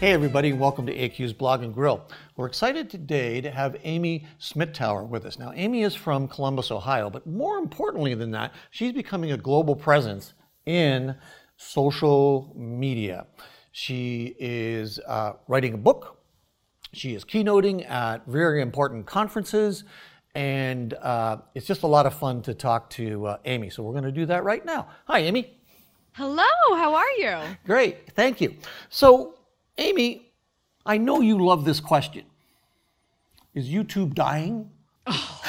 Hey everybody, welcome to AQ's Blog and Grill. We're excited today to have Amy Schmittauer with us. Now, Amy is from Columbus, Ohio, but more importantly than that, she's becoming a global presence in social media. She is writing a book. She is keynoting at very important conferences, and it's just a lot of fun to talk to Amy. So we're going to do that right now. Hi, Amy. Hello, how are you? Great, thank you. So, Amy, I know you love this question. Is YouTube dying? Oh.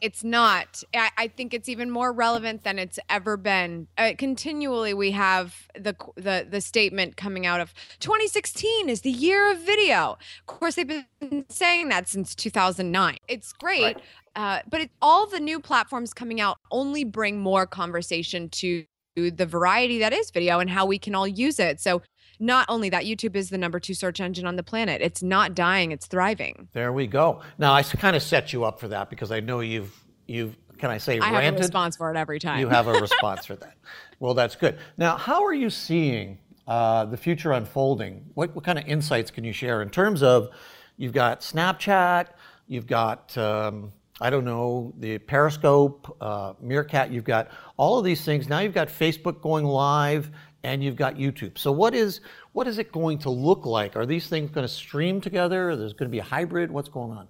It's not. I think it's even more relevant than it's ever been. Continually, we have the statement coming out of 2016 is the year of video. Of course, they've been saying that since 2009. It's great. Right. But all the new platforms coming out only bring more conversation to the variety that is video and how we can all use it. So not only that, YouTube is the number 2 search engine on the planet. It's not dying, it's thriving. There we go. Now, I kind of set you up for that because I know you've can I say, ranted? I have a response for it every time. You have a response for that. Well, that's good. Now, how are you seeing the future unfolding? What kind of insights can you share in terms of, you've got Snapchat, you've got, I don't know, the Periscope, Meerkat, you've got all of these things. Now you've got Facebook going live and you've got YouTube. So what is it going to look like? Are these things going to stream together? There's going to be a hybrid? What's going on?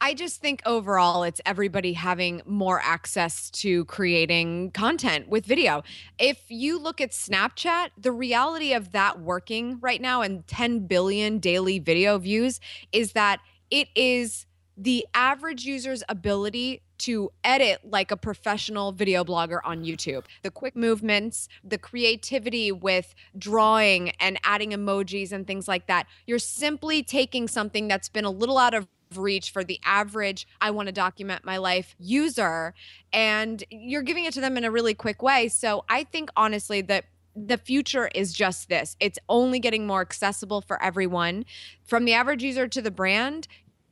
I just think overall it's everybody having more access to creating content with video. If you look at Snapchat, the reality of that working right now and 10 billion daily video views is that it is the average user's ability to edit like a professional video blogger on YouTube. The quick movements, the creativity with drawing and adding emojis and things like that. You're simply taking something that's been a little out of reach for the average, I want to document my life user, and you're giving it to them in a really quick way. So I think honestly that the future is just this. It's only getting more accessible for everyone. From the average user to the brand,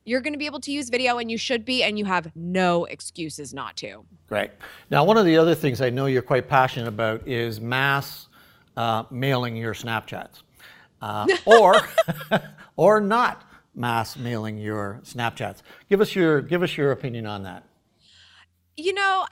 you're going to be able to use video, and you should be, and you have no excuses not to. Great. Now, one of the other things I know you're quite passionate about is mass mailing your Snapchats, or not mass mailing your Snapchats. Give us your opinion on that. You know,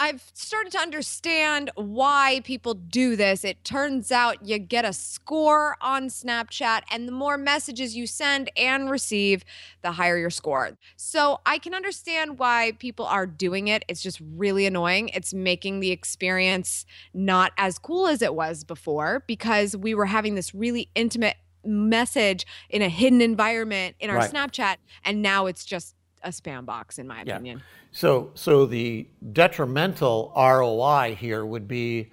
I've started to understand why people do this. It turns out you get a score on Snapchat, and the more messages you send and receive, the higher your score. So I can understand why people are doing it. It's just really annoying. It's making the experience not as cool as it was before, because we were having this really intimate message in a hidden environment in our Snapchat, and now it's just a spam box, in my opinion. Yeah. So the detrimental ROI here would be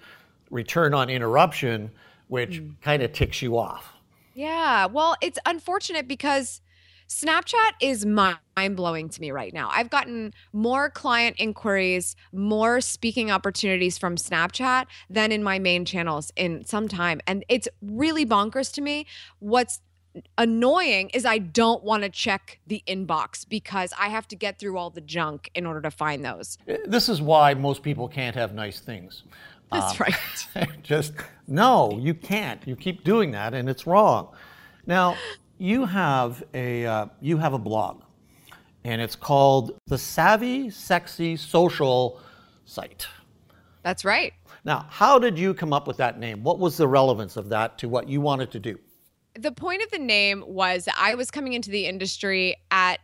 return on interruption, which kind of ticks you off. Yeah, well, it's unfortunate because Snapchat is mind-blowing to me right now. I've gotten more client inquiries, more speaking opportunities from Snapchat than in my main channels in some time. And it's really bonkers to me. What's annoying is I don't want to check the inbox because I have to get through all the junk in order to find those. This is why most people can't have nice things. That's right. Just, no, you can't. You keep doing that and it's wrong. Now, you have a blog and it's called the Savvy Sexy Social site. That's right. Now, how did you come up with that name? What was the relevance of that to what you wanted to do? The point of the name was I was coming into the industry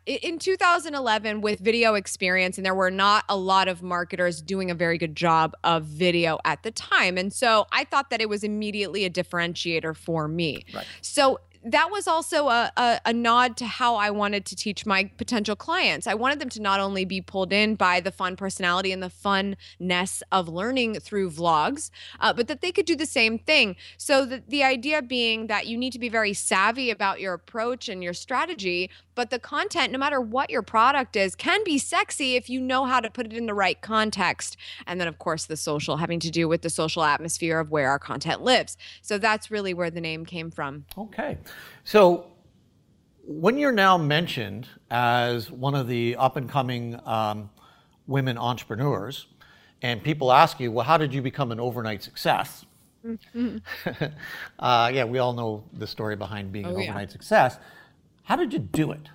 in 2011 with video experience, and there were not a lot of marketers doing a very good job of video at the time. And so I thought that it was immediately a differentiator for me. Right. So that was also a nod to how I wanted to teach my potential clients. I wanted them to not only be pulled in by the fun personality and the funness of learning through vlogs, but that they could do the same thing. So the idea being that you need to be very savvy about your approach and your strategy, but the content, no matter what your product is, can be sexy if you know how to put it in the right context. And then, of course, the social, having to do with the social atmosphere of where our content lives. So that's really where the name came from. Okay. So when you're now mentioned as one of the up-and-coming women entrepreneurs, and people ask you, well, how did you become an overnight success? Yeah, we all know the story behind being an overnight success. How did you do it?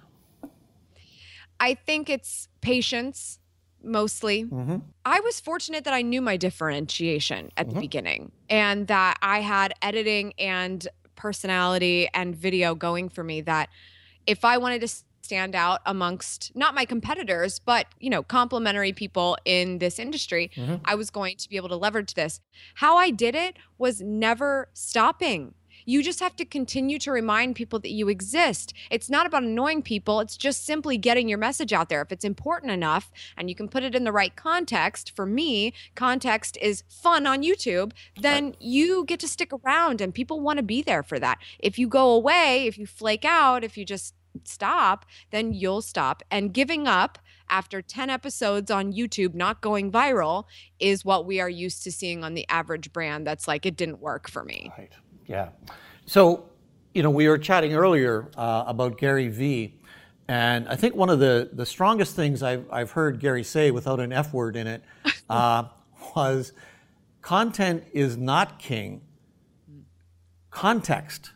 I think it's patience, mostly. Mm-hmm. I was fortunate that I knew my differentiation at the beginning, and that I had editing and personality and video going for me, that if I wanted to stand out amongst not my competitors, but, you know, complementary people in this industry, I was going to be able to leverage this. How I did it was never stopping. You just have to continue to remind people that you exist. It's not about annoying people. It's just simply getting your message out there. If it's important enough and you can put it in the right context, for me, context is fun on YouTube, then you get to stick around and people want to be there for that. If you go away, if you flake out, if you just stop, then you'll stop. And giving up after 10 episodes on YouTube not going viral is what we are used to seeing on the average brand. That's like, it didn't work for me. Right. Yeah. So, you know, we were chatting earlier about Gary Vee, and I think one of the strongest things I've heard Gary say without an F word in it was, content is not king, context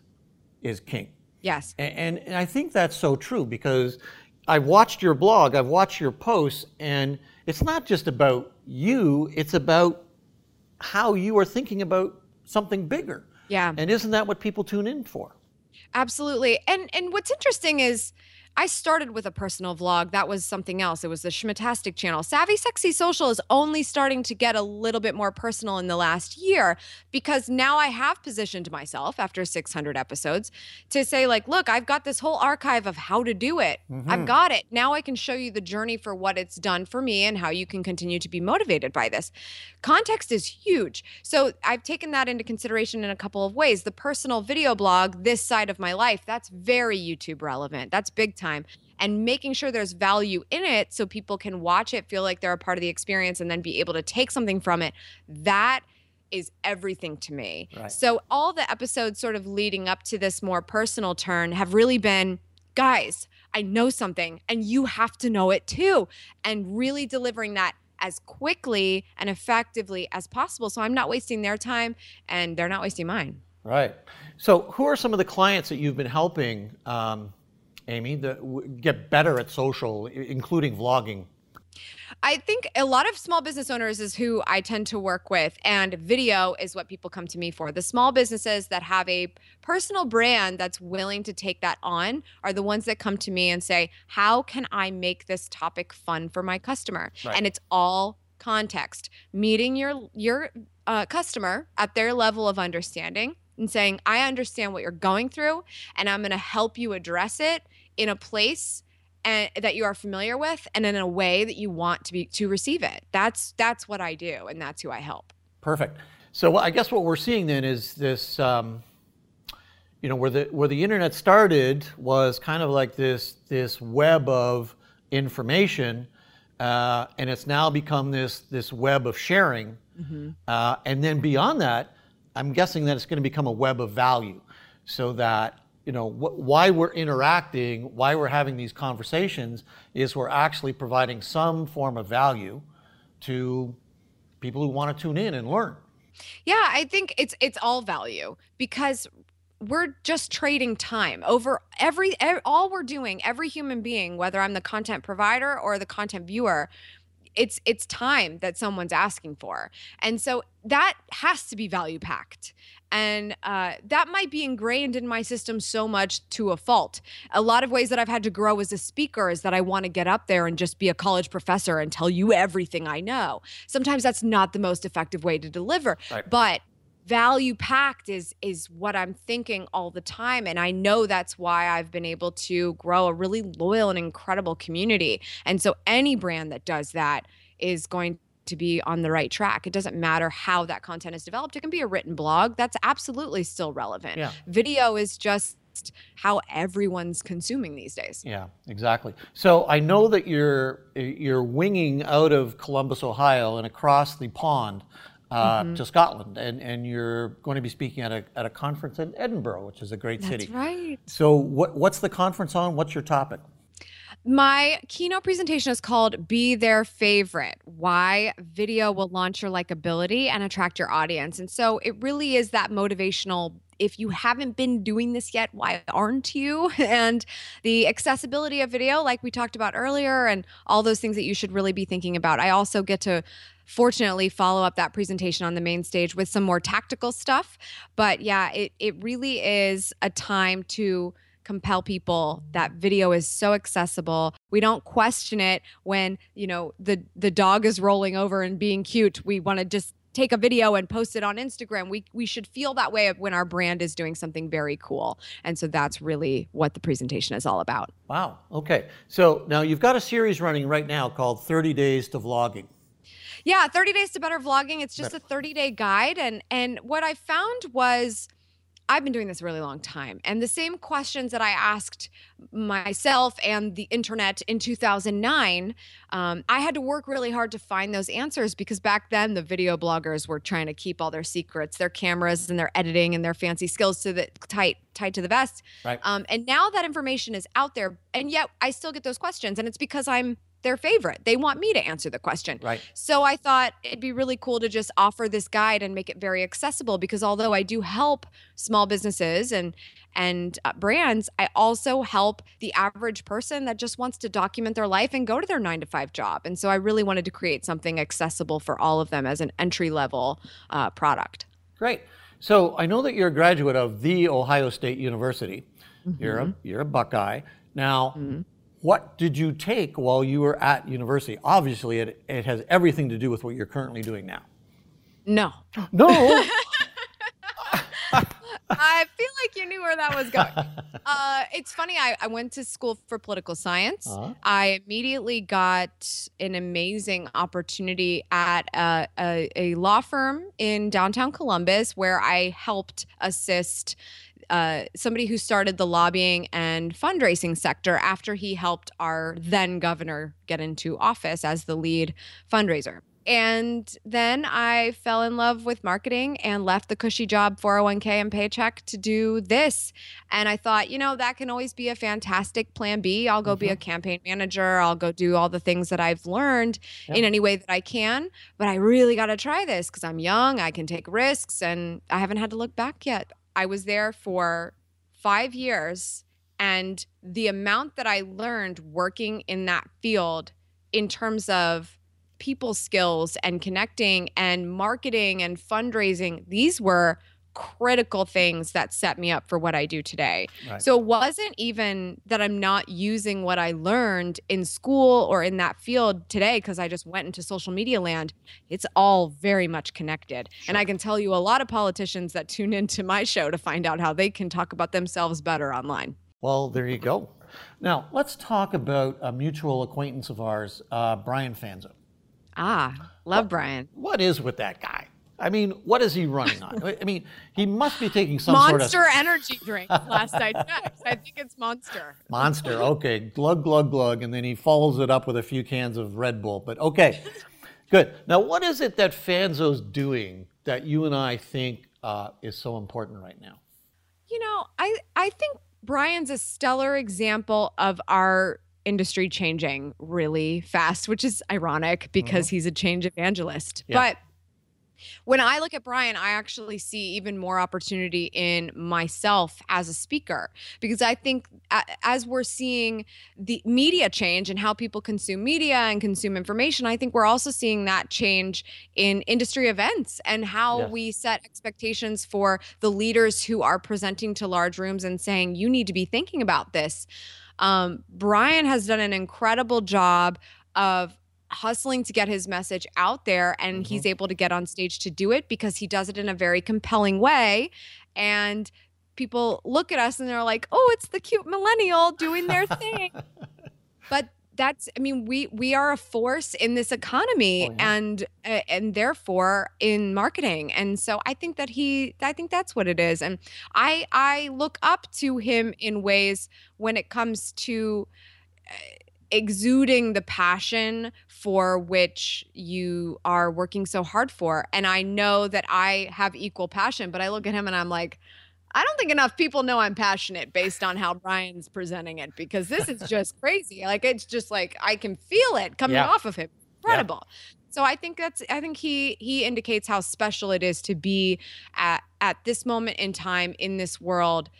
is king. Yes. And I think that's so true, because I've watched your blog, I've watched your posts, and it's not just about you, it's about how you are thinking about something bigger. Yeah. And isn't that what people tune in for? Absolutely. And what's interesting is I started with a personal vlog. That was something else. It was the Schmittastic channel. Savvy Sexy Social is only starting to get a little bit more personal in the last year, because now I have positioned myself after 600 episodes to say, like, look, I've got this whole archive of how to do it. I've got it. Now I can show you the journey for what it's done for me and how you can continue to be motivated by this. Context is huge. So I've taken that into consideration in a couple of ways. The personal video blog, This Side of My Life, that's very YouTube relevant. That's big time, and making sure there's value in it so people can watch it, feel like they're a part of the experience, and then be able to take something from it. That is everything to me. Right. So all the episodes sort of leading up to this more personal turn have really been, guys, I know something and you have to know it too. And really delivering that as quickly and effectively as possible, so I'm not wasting their time and they're not wasting mine. Right. So who are some of the clients that you've been helping, Amy, get better at social, including vlogging? I think a lot of small business owners is who I tend to work with, and video is what people come to me for. The small businesses that have a personal brand that's willing to take that on are the ones that come to me and say, how can I make this topic fun for my customer? Right. And it's all context. Meeting your customer at their level of understanding and saying, I understand what you're going through and I'm going to help you address it in a place that you are familiar with and in a way that you want to receive it. That's what I do, and that's who I help. Perfect. So I guess what we're seeing then is this, you know, where the internet started was kind of like this web of information, and it's now become this web of sharing, and then beyond that, I'm guessing that it's going to become a web of value, so that, you know, why we're interacting, why we're having these conversations, is we're actually providing some form of value to people who want to tune in and learn. Yeah, I think it's all value, because we're just trading time over all we're doing, every human being, whether I'm the content provider or the content viewer, it's time that someone's asking for. And so that has to be value packed. And that might be ingrained in my system so much to a fault. A lot of ways that I've had to grow as a speaker is that I want to get up there and just be a college professor and tell you everything I know. Sometimes that's not the most effective way to deliver, right. But value packed is what I'm thinking all the time. And I know that's why I've been able to grow a really loyal and incredible community. And so any brand that does that is going to be on the right track. It doesn't matter how that content is developed. It can be a written blog. That's absolutely still relevant. Yeah. Video is just how everyone's consuming these days. Yeah, exactly. So I know that you're winging out of Columbus, Ohio, and across the pond to Scotland, and you're going to be speaking at a conference in Edinburgh, which is a great city. That's right. So what's the conference on? What's your topic? My keynote presentation is called Be Their Favorite, Why Video Will Launch Your Likability and Attract Your Audience. And so it really is that motivational, if you haven't been doing this yet, why aren't you? And the accessibility of video, like we talked about earlier, and all those things that you should really be thinking about. I also get to fortunately follow up that presentation on the main stage with some more tactical stuff. But yeah, it really is a time to compel people that video is so accessible. We don't question it when, you know, the dog is rolling over and being cute. We want to just take a video and post it on Instagram. We should feel that way when our brand is doing something very cool. And so that's really what the presentation is all about. Wow. Okay. So now you've got a series running right now called 30 Days to Vlogging. Yeah, 30 Days to Better Vlogging. It's just a 30-day guide. And what I found was, I've been doing this a really long time, and the same questions that I asked myself and the internet in 2009, I had to work really hard to find those answers, because back then the video bloggers were trying to keep all their secrets, their cameras and their editing and their fancy skills to the tight to the vest. Right. And now that information is out there, and yet I still get those questions, and it's because I'm their favorite. They want me to answer the question. Right. So I thought it'd be really cool to just offer this guide and make it very accessible, because although I do help small businesses and brands, I also help the average person that just wants to document their life and go to their 9-to-5 job. And so I really wanted to create something accessible for all of them as an entry-level product. Great. So I know that you're a graduate of the Ohio State University. Mm-hmm. You're a Buckeye. Now, mm-hmm. What did you take while you were at university? Obviously, it has everything to do with what you're currently doing now. No. No? I feel like you knew where that was going. It's funny. I went to school for political science. Uh-huh. I immediately got an amazing opportunity at a law firm in downtown Columbus, where I helped assist somebody who started the lobbying and fundraising sector after he helped our then governor get into office as the lead fundraiser. And then I fell in love with marketing and left the cushy job, 401k and paycheck, to do this. And I thought, you know, that can always be a fantastic plan B. I'll go mm-hmm. be a campaign manager. I'll go do all the things that I've learned yep. in any way that I can. But I really got to try this because I'm young. I can take risks, and I haven't had to look back yet. I was there for 5 years, and the amount that I learned working in that field in terms of people skills and connecting and marketing and fundraising, these were critical things that set me up for what I do today. Right. So it wasn't even that I'm not using what I learned in school or in that field today, because I just went into social media land. It's all very much connected. Sure. And I can tell you a lot of politicians that tune into my show to find out how they can talk about themselves better online. Well, there you go. Now, let's talk about a mutual acquaintance of ours, Brian Fanzo. Ah, love Brian. What is with that guy? I mean, what is he running on? I mean, he must be taking some Monster sort of energy drink. Last I checked, I think it's Monster. Monster, okay. Glug, glug, glug. And then he follows it up with a few cans of Red Bull. But okay, good. Now, what is it that Fanzo's doing that you and I think is so important right now? You know, I think Brian's a stellar example of our industry changing really fast, which is ironic because mm-hmm. he's a change evangelist. Yeah. But when I look at Brian, I actually see even more opportunity in myself as a speaker, because I think as we're seeing the media change and how people consume media and consume information, I think we're also seeing that change in industry events and how yes. we set expectations for the leaders who are presenting to large rooms and saying, you need to be thinking about this. Brian has done an incredible job of hustling to get his message out there, and mm-hmm. he's able to get on stage to do it because he does it in a very compelling way, and people look at us and they're like, oh, it's the cute millennial doing their thing. But that's, I mean, we are a force in this economy, oh, yeah. and therefore in marketing. And so I think that I think that's what it is, and I look up to him in ways when it comes to exuding the passion for which you are working so hard for. And I know that I have equal passion, but I look at him and I'm like, I don't think enough people know I'm passionate based on how Brian's presenting it, because this is just crazy. Like, it's just like, I can feel it coming off of him. Incredible. Yeah. So I think that's, I think he indicates how special it is to be at this moment in time in this world,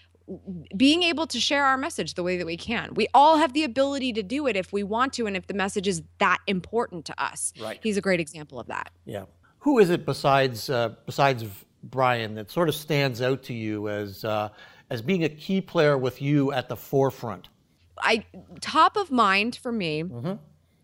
being able to share our message the way that we can. We all have the ability to do it if we want to, and if the message is that important to us. Right. He's a great example of that. Yeah. Who is it besides besides Brian that sort of stands out to you as being a key player with you at the forefront? Top of mind for me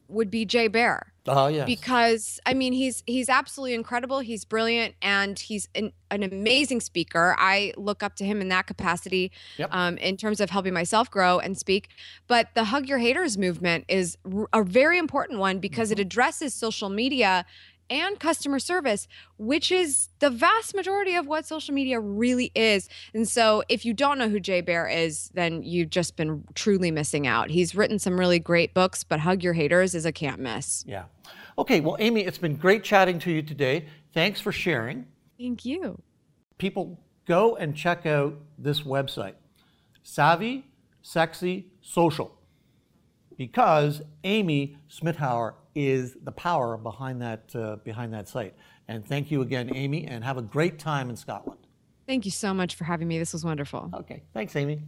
would be Jay Baer. Oh, yes. Because, I mean, he's absolutely incredible. He's brilliant, and he's an amazing speaker. I look up to him in that capacity, in terms of helping myself grow and speak. But the Hug Your Haters movement is a very important one, because it addresses social media and customer service, which is the vast majority of what social media really is. And so if you don't know who Jay Baer is, then you've just been truly missing out. He's written some really great books, but Hug Your Haters is a can't miss. Yeah. Okay, well, Amy, it's been great chatting to you today. Thanks for sharing. Thank you. People, go and check out this website, Savvy Sexy Social, because Amy Schmittauer is the power behind that site. And thank you again, Amy, and have a great time in Scotland. Thank you so much for having me. This was wonderful. Okay, thanks, Amy.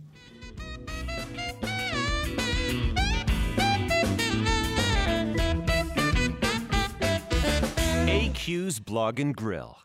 AQ's Blog and Grill.